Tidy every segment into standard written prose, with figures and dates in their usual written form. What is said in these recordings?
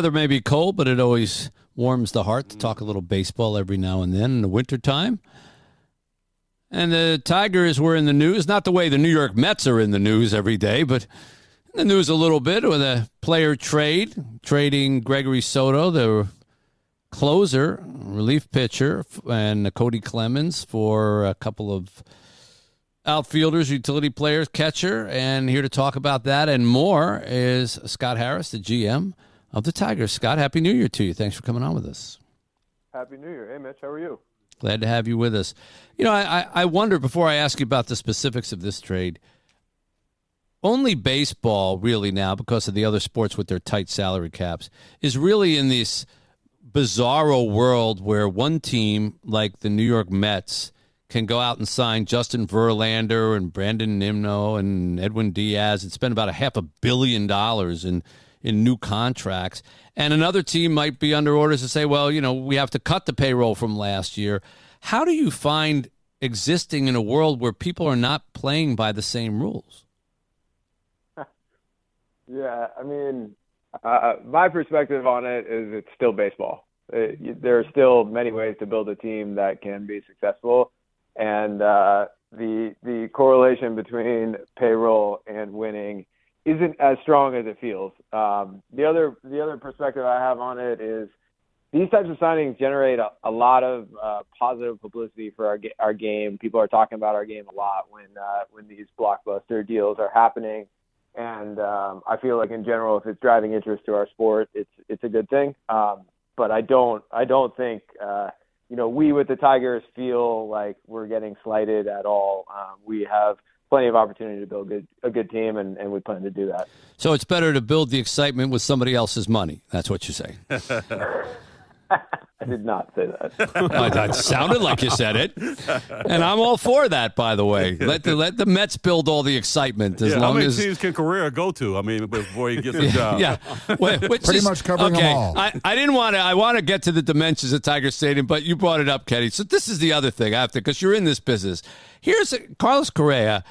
weather may be cold, but it always warms the heart to talk a little baseball every now and then in the wintertime. And the Tigers were in the news, not the way the New York Mets are in the news every day, but in the news a little bit with a player trade, trading Gregory Soto, the closer, relief pitcher, and Cody Clemens for a couple of outfielders, utility players, catcher, and here to talk about that and more is Scott Harris, the GM of the Tigers. Scott, Happy New Year to you. Thanks for coming on with us. Happy New Year. Hey, Mitch, how are you? Glad to have you with us. You know, I wonder, before I ask you about the specifics of this trade, only baseball really now, because of the other sports with their tight salary caps, is really in this bizarro world where one team, like the New York Mets, can go out and sign Justin Verlander and Brandon Nimmo and Edwin Diaz and spend about $500 million in new contracts. And another team might be under orders to say, well, you know, we have to cut the payroll from last year. How do you find existing in a world where people are not playing by the same rules? Yeah, I mean, my perspective on it is it's still baseball. There are still many ways to build a team that can be successful. And the correlation between payroll and winning isn't as strong as it feels. The other perspective I have on it is these types of signings generate a lot of positive publicity for our game. People are talking about our game a lot when these blockbuster deals are happening. And I feel like in general, if it's driving interest to our sport, it's a good thing. But I don't think you know, we with the Tigers feel like we're getting slighted at all. We have plenty of opportunity to build a good team, and we plan to do that. So it's better to build the excitement with somebody else's money. That's what you say. I did not say that. Well, that sounded like you said it. And I'm all for that, by the way. Let the Mets build all the excitement as long as... How many teams can Correa go to, I mean, before he gets a job? Yeah. Pretty much covering them all. I didn't want to... I want to get to the dimensions of Tiger Stadium, but you brought it up, Kenny. So this is the other thing, I have to, because you're in this business. Here's Carlos Correa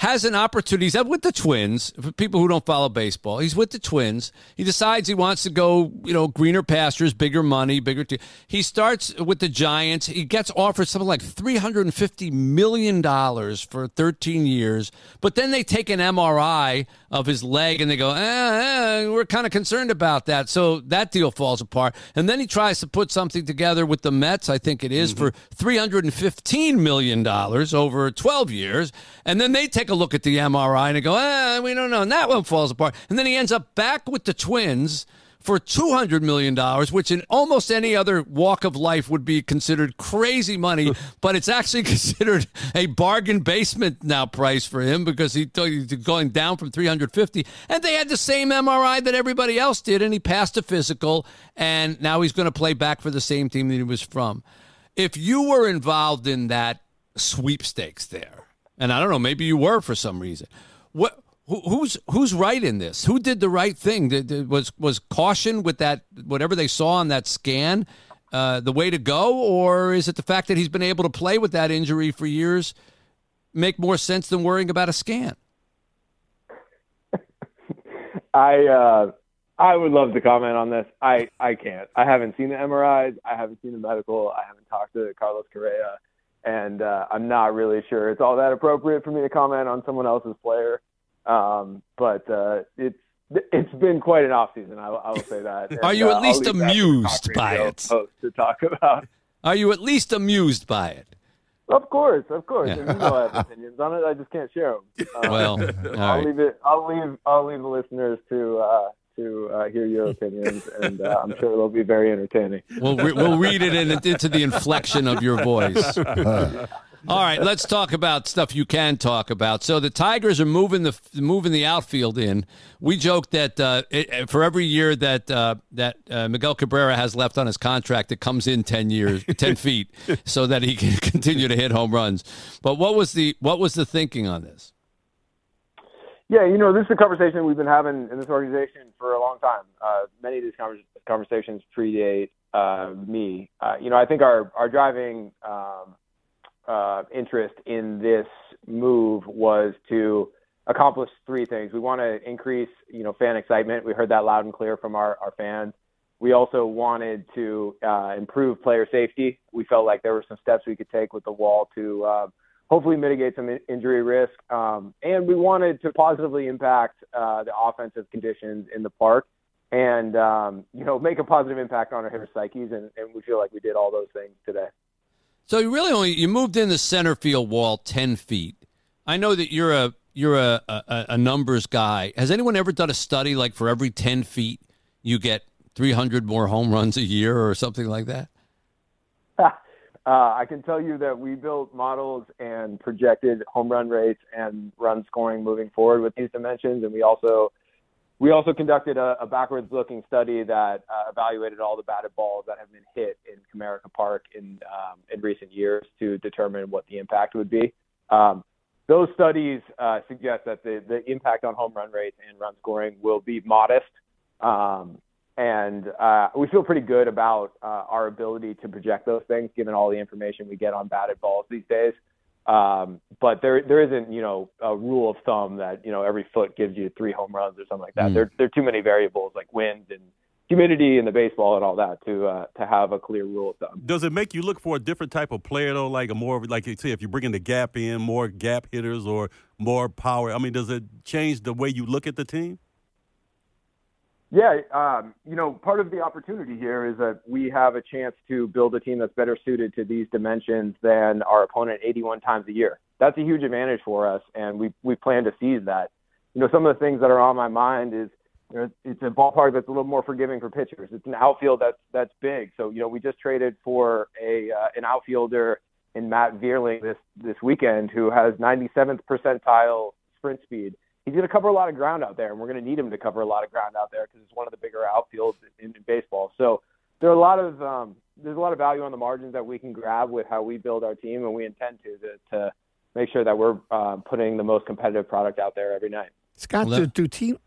has an opportunity. He's with the Twins. For people who don't follow baseball, he's with the Twins. He decides he wants to go, you know, greener pastures, bigger money, bigger team. He starts with the Giants. He gets offered something like $350 million for 13 years. But then they take an MRI of his leg and they go, we're kind of concerned about that. So that deal falls apart. And then he tries to put something together with the Mets, I think it is, for $315 million over 12 years. And then they take a look at the MRI and they go, we don't know. And that one falls apart. And then he ends up back with the Twins for $200 million, which in almost any other walk of life would be considered crazy money, but it's actually considered a bargain basement now price for him because he's going down from 350. And they had the same MRI that everybody else did, and he passed a physical, and now he's going to play back for the same team that he was from. If you were involved in that sweepstakes there, and I don't know, maybe you were for some reason. Who's right in this? Who did the right thing? Was caution with that, whatever they saw on that scan, the way to go? Or is it the fact that he's been able to play with that injury for years make more sense than worrying about a scan? I would love to comment on this. I can't. I haven't seen the MRIs. I haven't seen the medical. I haven't talked to Carlos Correa. And I'm not really sure it's all that appropriate for me to comment on someone else's player. But it's been quite an offseason, I will say that. And, are you at least amused by it? To talk about. Are you at least amused by it? Of course. Yeah. And you know I have opinions on it. I just can't share them. I'll leave the listeners to hear your opinions, and I'm sure they'll be very entertaining. We'll read it into the inflection of your voice. All right, let's talk about stuff you can talk about. So the Tigers are moving the outfield in. We joked that for every year that Miguel Cabrera has left on his contract, it comes in 10 feet, so that he can continue to hit home runs. But what was the thinking on this? Yeah, you know, this is a conversation we've been having in this organization for a long time. Many of these conversations predate me. You know, I think our driving interest in this move was to accomplish three things. We want to increase, fan excitement. We heard that loud and clear from our fans. We also wanted to improve player safety. We felt like there were some steps we could take with the wall to hopefully mitigate some injury risk. And we wanted to positively impact the offensive conditions in the park and, make a positive impact on our hitters' psyches. And we feel like we did all those things today. So you moved in the center field wall 10 feet. I know that you're a numbers guy. Has anyone ever done a study like for every 10 feet you get 300 more home runs a year or something like that? I can tell you that we built models and projected home run rates and run scoring moving forward with these dimensions. And we also conducted a backwards looking study that evaluated all the batted balls that have been hit in Comerica Park in recent years to determine what the impact would be. Those studies suggest that the impact on home run rates and run scoring will be modest. And we feel pretty good about our ability to project those things, given all the information we get on batted balls these days. But there isn't, a rule of thumb that, every foot gives you 3 home runs or something like that. Mm. There are too many variables like wind and humidity and the baseball and all that to have a clear rule of thumb. Does it make you look for a different type of player, though, like you say, if you're bringing the gap in, more gap hitters or more power? I mean, does it change the way you look at the team? Yeah, part of the opportunity here is that we have a chance to build a team that's better suited to these dimensions than our opponent 81 times a year. That's a huge advantage for us, and we plan to seize that. Some of the things that are on my mind is it's a ballpark that's a little more forgiving for pitchers. It's an outfield that's big. So, we just traded for an outfielder in Matt Vierling this weekend who has 97th percentile sprint speed. He's going to cover a lot of ground out there, and we're going to need him to cover a lot of ground out there because it's one of the bigger outfields in baseball. So there are there's a lot of value on the margins that we can grab with how we build our team, and we intend to make sure that we're putting the most competitive product out there every night. Scott,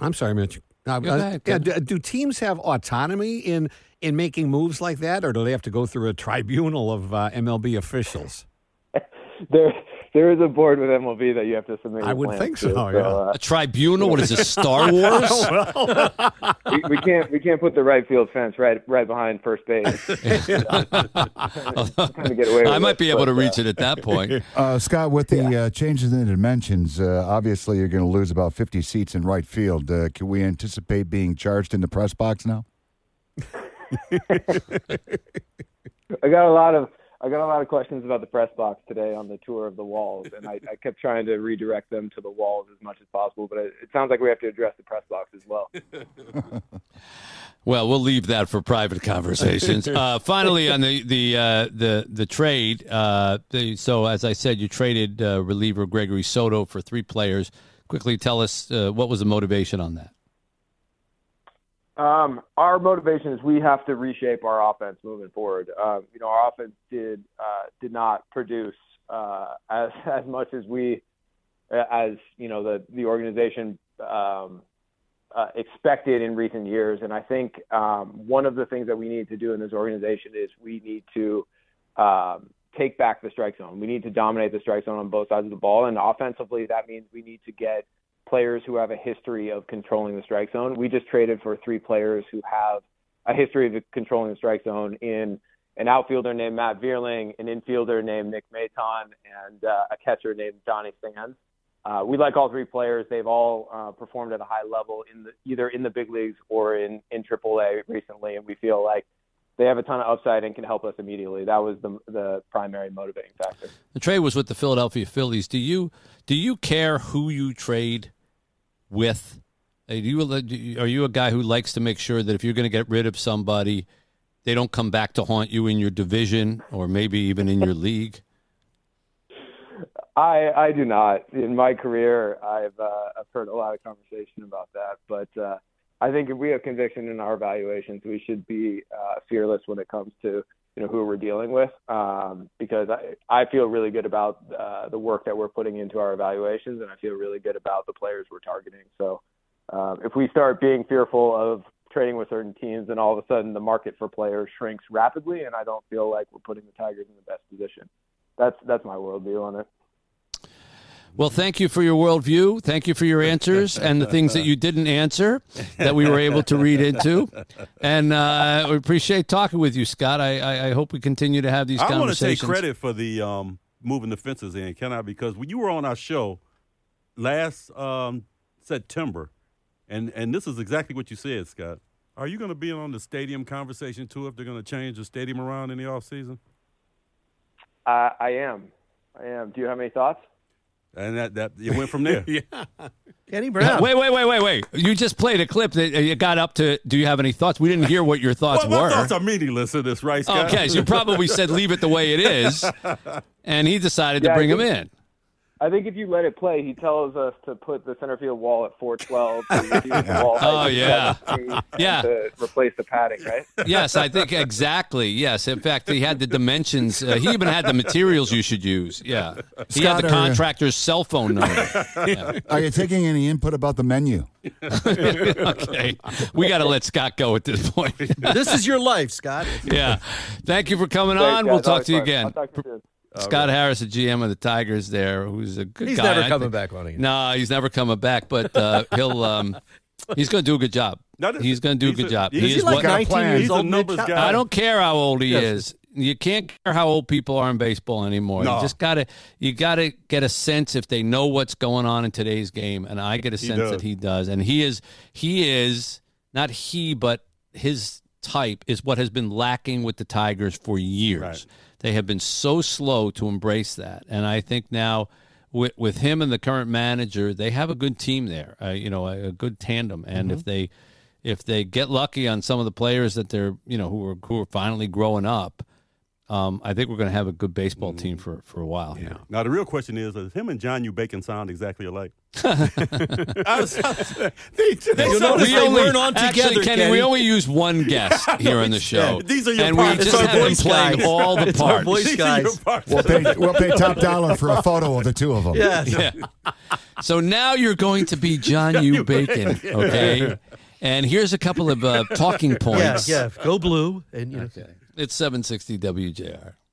I'm sorry, Mitch. Do teams have autonomy in making moves like that, or do they have to go through a tribunal of MLB officials? There is a board with MLB that you have to submit. I would think so. Yeah. A tribunal? What is this, Star Wars? we can't put the right field fence right behind first base. I might be able to reach it at that point. Scott, with the changes in the dimensions, obviously you're going to lose about 50 seats in right field. Can we anticipate being charged in the press box now? I got a lot of questions about the press box today on the tour of the walls, and I kept trying to redirect them to the walls as much as possible, but it sounds like we have to address the press box as well. Well, we'll leave that for private conversations. Finally, on the trade, so as I said, you traded reliever Gregory Soto for 3 players. Quickly tell us what was the motivation on that? Our motivation is we have to reshape our offense moving forward. Our offense did not produce as much as the organization expected in recent years. And I think one of the things that we need to do in this organization is we need to take back the strike zone. We need to dominate the strike zone on both sides of the ball. And offensively, that means we need to get players who have a history of controlling the strike zone. We just traded for 3 players who have a history of controlling the strike zone in an outfielder named Matt Vierling, an infielder named Nick Maton, and a catcher named Johnny Sands. We like all 3 players. They've all performed at a high level either in the big leagues or in AAA recently, and we feel like they have a ton of upside and can help us immediately. That was the primary motivating factor. The trade was with the Philadelphia Phillies. Do you care who you trade with? Are you a guy who likes to make sure that if you're going to get rid of somebody, they don't come back to haunt you in your division or maybe even in your league? I do not. In my career, I've heard a lot of conversation about that, but I think if we have conviction in our evaluations, we should be fearless when it comes to who we're dealing with, because I feel really good about the work that we're putting into our evaluations, and I feel really good about the players we're targeting. So if we start being fearful of trading with certain teams, then all of a sudden the market for players shrinks rapidly, and I don't feel like we're putting the Tigers in the best position. That's my worldview on it. Well, thank you for your worldview. Thank you for your answers and the things that you didn't answer that we were able to read into. And we appreciate talking with you, Scott. I hope we continue to have these conversations. I want to take credit for the moving the fences in, can I? Because when you were on our show last September, and this is exactly what you said, Scott. Are you going to be on the stadium conversation, too, if they're going to change the stadium around in the offseason? I am. Do you have any thoughts? And that it went from there. Yeah. Kenny Brown. Wait. You just played a clip that you got up to. Do you have any thoughts? We didn't hear what your thoughts were. My thoughts are meaningless in this, right, Scott? Okay, so you probably said leave it the way it is, and he decided to bring him in. I think if you let it play, he tells us to put the center field wall at 412. To replace the padding, right? Yes, I think exactly. Yes, in fact, he had the dimensions. He even had the materials you should use. Yeah, he Scott, had the contractor's cell phone number. Yeah. Are you taking any input about the menu? Okay, we got to let Scott go at this point. This is your life, Scott. Yeah, thank you for coming on. Guys, we'll talk to you again. I'll talk to you soon. Scott Harris, the GM of the Tigers there, who's a good guy. He's never coming back on again. No, he's never coming back, but he's going to do a good job. He's going to do a good job. He's like 19 years old. I don't care how old he is. You can't care how old people are in baseball anymore. No. You got to get a sense if they know what's going on in today's game, and I get a sense that he does. And his type is what has been lacking with the Tigers for years. Right. They have been so slow to embrace that. And I think now with him and the current manager, they have a good team there, a good tandem. And if they get lucky on some of the players that they're, who are finally growing up, I think we're going to have a good baseball team for a while here. Now, the real question is him and John U. Bacon sound exactly alike? We only use one guest here on the show. These are your and parts. We just have been playing all the parts. Voice guys. Parts. We'll pay top dollar for a photo of the two of them. Yes. Yeah. So now you're going to be John U. Bacon, okay? And here's a couple of talking points. Yeah. Go blue. And, okay. It's 760 WJR.